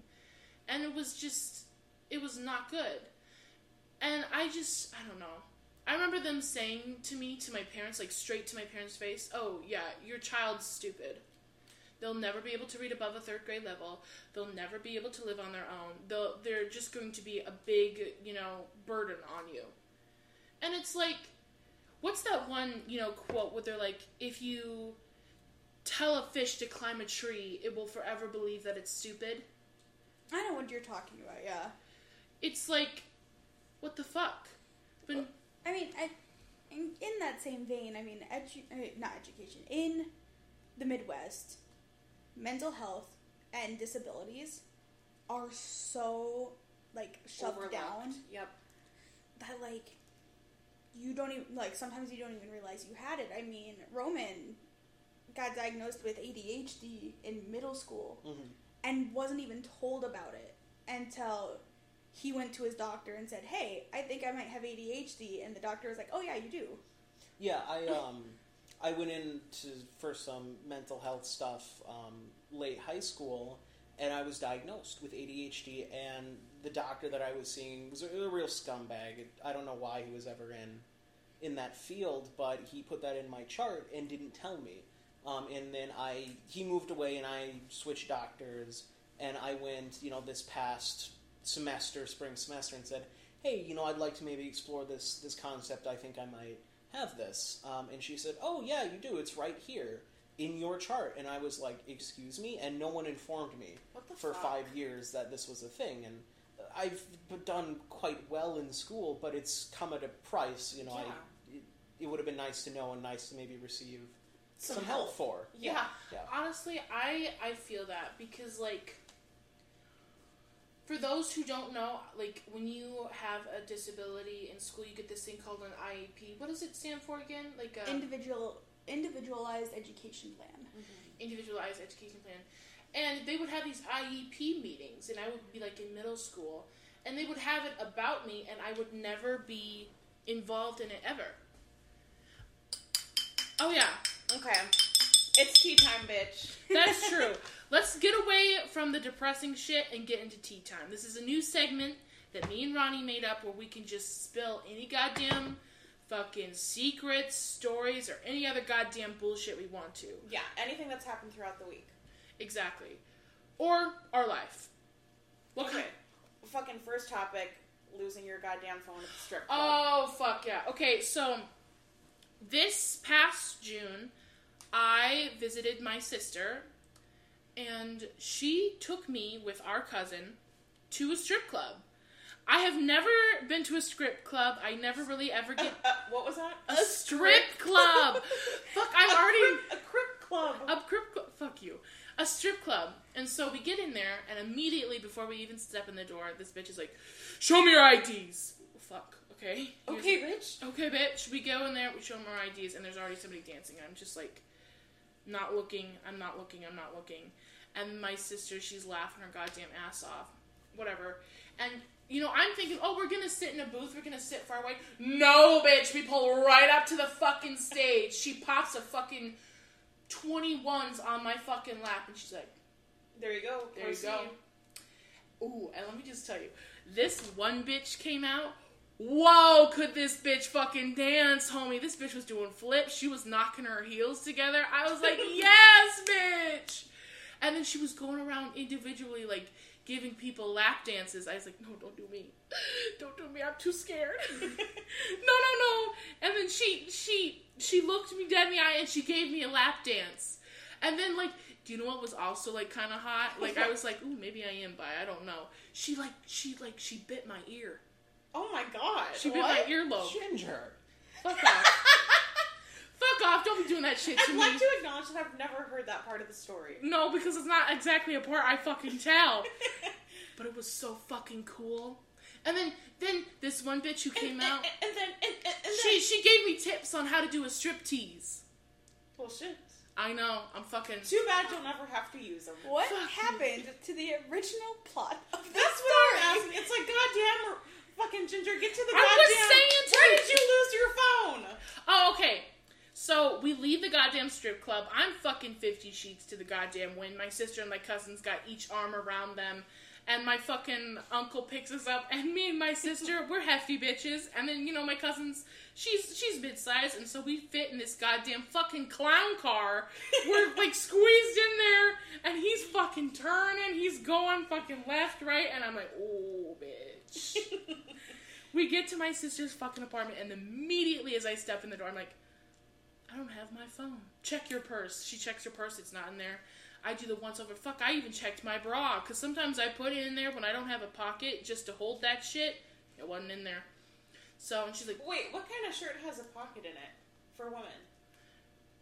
And it was not good. And I don't know. I remember them saying to my parents, like, straight to my parents' face, oh, yeah, your child's stupid. They'll never be able to read above a 3rd grade level. They'll never be able to live on their own. They're just going to be a big, you know, burden on you. And it's like, what's that one, you know, quote where they're like, if you tell a fish to climb a tree, it will forever believe that it's stupid. I know what you're talking about, yeah. It's like, what the fuck? Well, I mean, in that same vein, I mean, not education, in the Midwest, mental health and disabilities are so, like, shoved down. Yep. That, like, you don't even, like, sometimes you don't even realize you had it. I mean, Roman got diagnosed with ADHD in middle school and wasn't even told about it until he went to his doctor and said, hey, I think I might have ADHD, and the doctor was like, oh yeah, you do. Yeah, I went in for some mental health stuff late high school, and I was diagnosed with ADHD, and the doctor that I was seeing was a real scumbag. I don't know why he was ever in that field, but he put that in my chart and didn't tell me. And then he moved away, and I switched doctors, and I went, you know, this past spring semester, and said, hey, you know, I'd like to maybe explore this concept. I think I might have this. And she said, oh, yeah, you do. It's right here in your chart. And I was like, excuse me? And no one informed me for 5 years that this was a thing. And I've done quite well in school, but it's come at a price. You know, yeah. It would have been nice to know and nice to maybe receive some help for. Yeah. Yeah. Honestly, I feel that because, like, for those who don't know, like, when you have a disability in school, you get this thing called an IEP. What does it stand for again? Like Individualized Education Plan. Mm-hmm. Individualized Education Plan. And they would have these IEP meetings, and I would be, like, in middle school, and they would have it about me, and I would never be involved in it ever. Oh, yeah. Okay. It's tea time, bitch. That's true. Let's get away from the depressing shit and get into tea time. This is a new segment that me and Ronnie made up where we can just spill any goddamn fucking secrets, stories, or any other goddamn bullshit we want to. Yeah, anything that's happened throughout the week. Exactly. Or our life. Okay. Fucking first topic, losing your goddamn phone at the strip club. Oh, fuck yeah. Okay, so this past June, I visited my sister, and she took me with our cousin to a strip club. I have never been to a strip club. I never really ever get... what was that? A strip club! Fuck, I'm already... A crip club. A crip club. Fuck you. A strip club. And so we get in there, and immediately before we even step in the door, this bitch is like, show me your IDs! Well, fuck. Okay. Okay, bitch. We go in there, we show them our IDs, and there's already somebody dancing, and I'm just like... I'm not looking. And my sister, she's laughing her goddamn ass off. Whatever. And, you know, I'm thinking, oh, we're gonna sit in a booth, we're gonna sit far away. No, bitch, we pull right up to the fucking stage. She pops a fucking 21s on my fucking lap, and she's like, there you go. There you go. Ooh, and let me just tell you, this one bitch came out. Whoa, could this bitch fucking dance, homie? This bitch was doing flips. She was knocking her heels together. I was like, yes, bitch! And then she was going around individually, like, giving people lap dances. I was like, no, don't do me. Don't do me. I'm too scared. No. And then she looked me dead in the eye, and she gave me a lap dance. And then, like, do you know what was also, like, kind of hot? Like, I was like, ooh, maybe I am bi. I don't know. She bit my ear. Oh my god. She bit my earlobe. Ginger. Fuck off. Fuck off. Don't be doing that shit to me. I'd like to acknowledge that I've never heard that part of the story. No, because it's not exactly a part I fucking tell. But it was so fucking cool. And then this one bitch who came out. She gave me tips on how to do a striptease. Bullshit. I know. I'm fucking... Too bad you'll never have to use them. What happened to the original plot of this story? It's like goddamn... Fucking Ginger, get to the goddamn... I was saying to you! Where did you lose your phone? Oh, okay. So, we leave the goddamn strip club. I'm fucking 50 sheets to the goddamn wind. My sister and my cousins got each arm around them. And my fucking uncle picks us up. And me and my sister, we're hefty bitches. And then, you know, my cousins, she's mid-sized. And so we fit in this goddamn fucking clown car. We're, like, squeezed in there. And he's fucking turning. He's going fucking left, right. And I'm like, oh, bitch. We get to my sister's fucking apartment, and immediately as I step in the door, I'm like, I don't have my phone. Check your purse. She checks her purse. It's not in there. I do the once over. Fuck, I even checked my bra, because sometimes I put it in there when I don't have a pocket just to hold that shit. It wasn't in there. So, and she's like, wait, what kind of shirt has a pocket in it for women?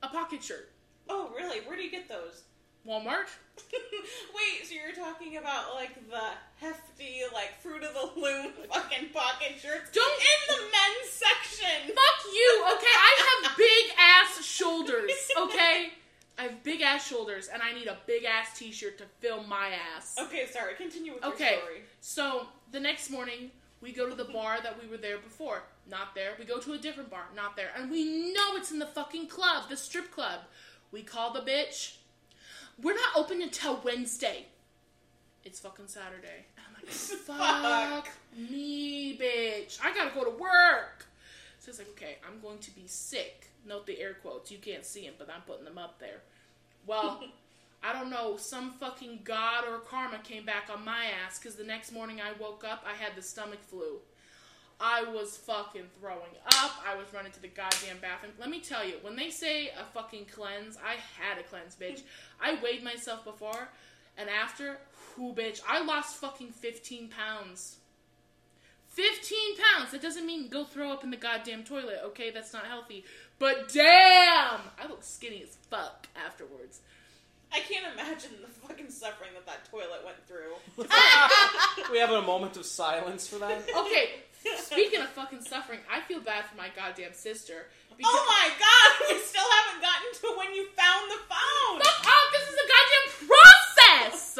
A pocket shirt. Oh, really? Where do you get those? Walmart? Wait, so you're talking about, like, the hefty, like, Fruit of the Loom fucking pocket shirts? Don't in the men's section! Fuck you, okay? I have big-ass shoulders, okay? I have big-ass shoulders, and I need a big-ass t-shirt to fill my ass. Okay, sorry, continue with your story. Okay, so, the next morning, we go to the bar that we were there before. Not there. We go to a different bar. Not there. And we know it's in the fucking club, the strip club. We call the bitch. We're not open until Wednesday. It's fucking Saturday. And I'm like, fuck me, bitch. I gotta go to work. So it's like, okay, I'm going to be sick. Note the air quotes. You can't see them, but I'm putting them up there. Well, I don't know. Some fucking god or karma came back on my ass, because the next morning I woke up, I had the stomach flu. I was fucking throwing up. I was running to the goddamn bathroom. Let me tell you, when they say a fucking cleanse, I had a cleanse, bitch. I weighed myself before and after. Whew, bitch. I lost fucking 15 pounds. 15 pounds! That doesn't mean go throw up in the goddamn toilet, okay? That's not healthy. But damn! I look skinny as fuck afterwards. I can't imagine the fucking suffering that toilet went through. We have a moment of silence for that. Okay, speaking of fucking suffering, I feel bad for my goddamn sister. Oh my god, we still haven't gotten to when you found the phone! Fuck off, this is a goddamn process!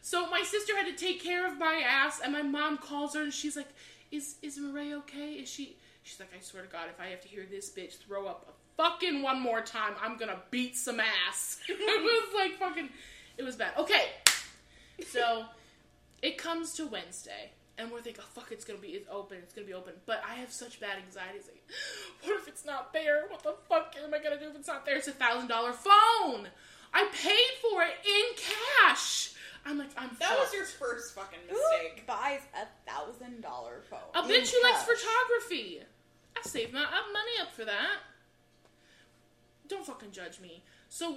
So my sister had to take care of my ass, and my mom calls her, and she's like, is Marae okay? Is she... She's like, I swear to God, if I have to hear this bitch throw up fucking one more time, I'm gonna beat some ass. It was like fucking, it was bad. Okay, so it comes to Wednesday, and we're thinking, oh fuck, it's gonna be open, but I have such bad anxiety, it's like, what if it's not there, what the fuck am I gonna do if it's not there, it's $1,000 phone, I paid for it in cash, I'm like, I'm That fucked. Was your first fucking mistake. Who buys $1,000 phone? A bitch who likes photography. I saved my money up for that. Don't fucking judge me. So,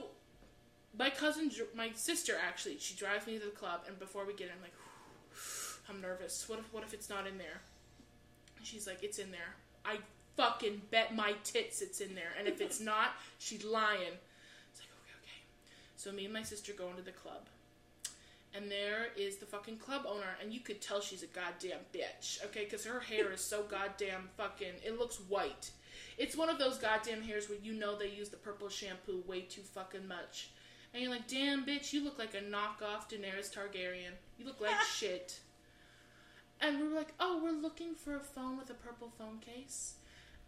my sister, actually, she drives me to the club, and before we get in, I'm like, I'm nervous. What if it's not in there? And she's like, it's in there. I fucking bet my tits it's in there. And if it's not, she's lying. It's like, okay. So, me and my sister go into the club. And there is the fucking club owner, and you could tell she's a goddamn bitch, okay? Because her hair is so goddamn fucking, it looks white. It's one of those goddamn hairs where you know they use the purple shampoo way too fucking much. And you're like, damn, bitch, you look like a knockoff Daenerys Targaryen. You look like shit. And we were like, oh, we're looking for a phone with a purple phone case.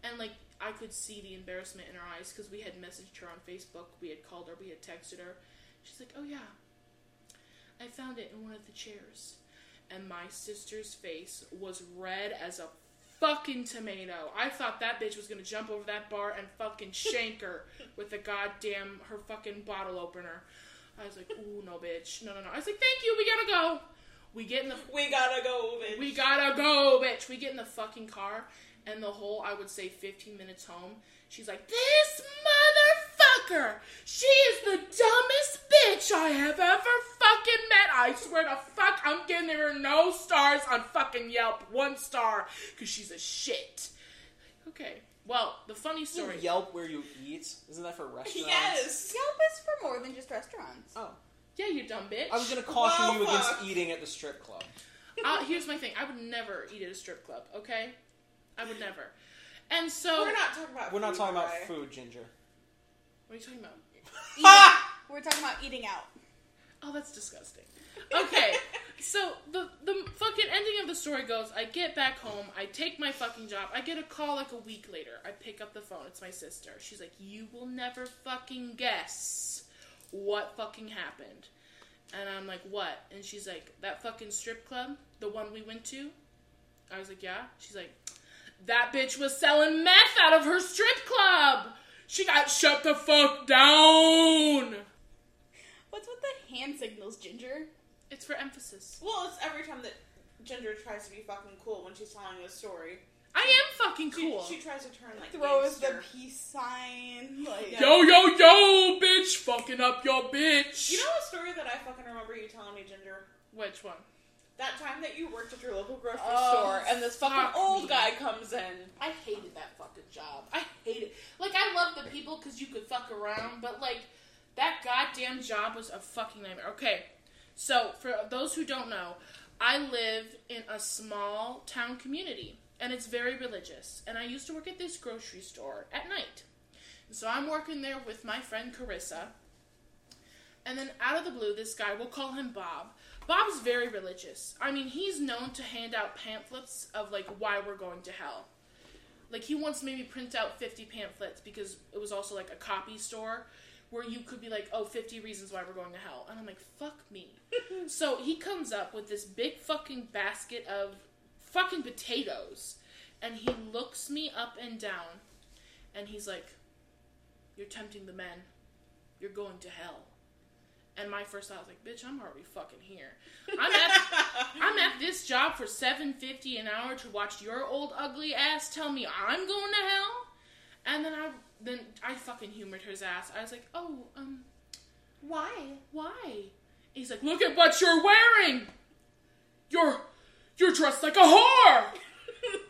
And, like, I could see the embarrassment in her eyes because we had messaged her on Facebook. We had called her. We had texted her. She's like, oh, yeah. I found it in one of the chairs. And my sister's face was red as a fucking tomato. I thought that bitch was gonna jump over that bar and fucking shank her with her fucking bottle opener. I was like, ooh, no, bitch. No. I was like, thank you, we gotta go. We gotta go, bitch. We get in the fucking car, and the whole, I would say, 15 minutes home, she's like, this motherfucker, she is the dumbest bitch I have ever fucking met. I swear to fuck, I'm giving her no stars on fucking Yelp. 1 star, because she's a shit. Okay, well, the funny story. You Yelp where you eat? Isn't that for restaurants? Yes. Yelp is for more than just restaurants. Oh. Yeah, you dumb bitch. I was going to caution you against eating at the strip club. Here's my thing. I would never eat at a strip club, okay? I would never. And so... We're not talking about food, Ginger. What are you talking about? We're talking about eating out. Oh, that's disgusting. Okay. So, the fucking ending of the story goes, I get back home, I take my fucking job, I get a call like a week later, I pick up the phone, it's my sister. She's like, you will never fucking guess what fucking happened. And I'm like, what? And she's like, that fucking strip club, the one we went to? I was like, yeah? She's like, that bitch was selling meth out of her strip club! She got shut the fuck down! What's with the hand signals, Ginger? It's for emphasis. Well, it's every time that Ginger tries to be fucking cool when she's telling this story. I am fucking cool. She tries to turn, like, throws gangster. The peace sign. Like, yo, yo, yo, bitch, fucking up your bitch. You know a story that I fucking remember you telling me, Ginger? Which one? That time that you worked at your local grocery store and this fucking old guy comes in. I hated that fucking job. I hated it. Like, I love the people because you could fuck around, but, like, that goddamn job was a fucking nightmare. Okay, so for those who don't know, I live in a small town community. And it's very religious. And I used to work at this grocery store at night. And so I'm working there with my friend Carissa. And then out of the blue, this guy, we'll call him Bob. Bob's very religious. I mean, he's known to hand out pamphlets of, like, why we're going to hell. Like, he once made me print out 50 pamphlets because it was also, like, a copy store where you could be like, oh, 50 reasons why we're going to hell. And I'm like, fuck me. So he comes up with this big fucking basket of fucking potatoes, and he looks me up and down, and he's like, you're tempting the men, you're going to hell. And my first thought was like, bitch, I'm already fucking here. I'm at this job for $7.50 an hour to watch your old ugly ass tell me I'm going to hell. And then I fucking humored his ass. I was like, oh, why? He's like, look at what you're wearing, you're dressed like a whore!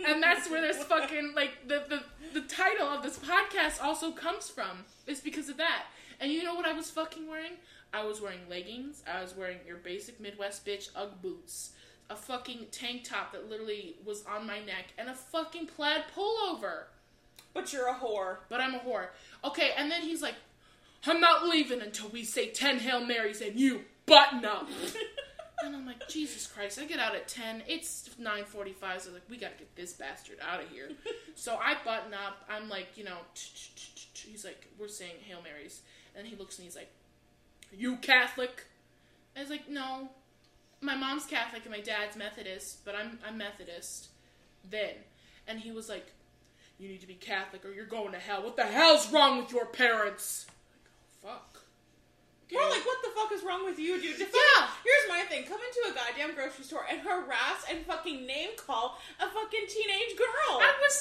And that's where this fucking, like, the title of this podcast also comes from. It's because of that. And you know what I was fucking wearing? I was wearing leggings. I was wearing your basic Midwest bitch Ugg boots. A fucking tank top that literally was on my neck. And a fucking plaid pullover. But you're a whore. But I'm a whore. Okay, and then he's like, I'm not leaving until we say 10 Hail Marys and you button up. And I'm like, Jesus Christ, I get out at 10. It's 9:45, so I'm like, we gotta get this bastard out of here. So I button up. I'm like, you know, he's like, we're saying Hail Marys. And he looks and he's like, you Catholic? I was like, no. My mom's Catholic and my dad's Methodist, but I'm Methodist then. And he was like, you need to be Catholic or you're going to hell. What the hell's wrong with your parents? I'm like, oh, fuck. We're like, what the fuck is wrong with you, dude? Yeah. Here's my thing. Come into a goddamn grocery store and harass and fucking name call a fucking teenage girl. I was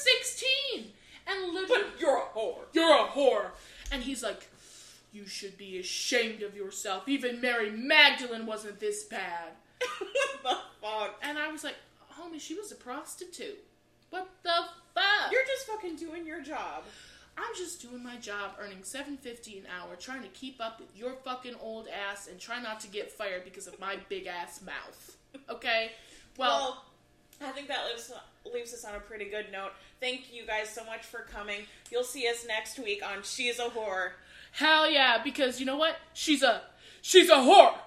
16. And literally... But you're a whore. You're a whore. And he's like, you should be ashamed of yourself. Even Mary Magdalene wasn't this bad. What the fuck? And I was like, homie, she was a prostitute. What the fuck? You're just fucking doing your job. I'm just doing my job, earning $7.50 an hour, trying to keep up with your fucking old ass and try not to get fired because of my big ass mouth. Okay? Well, I think that leaves us on a pretty good note. Thank you guys so much for coming. You'll see us next week on She's a Whore. Hell yeah, because you know what? She's a whore.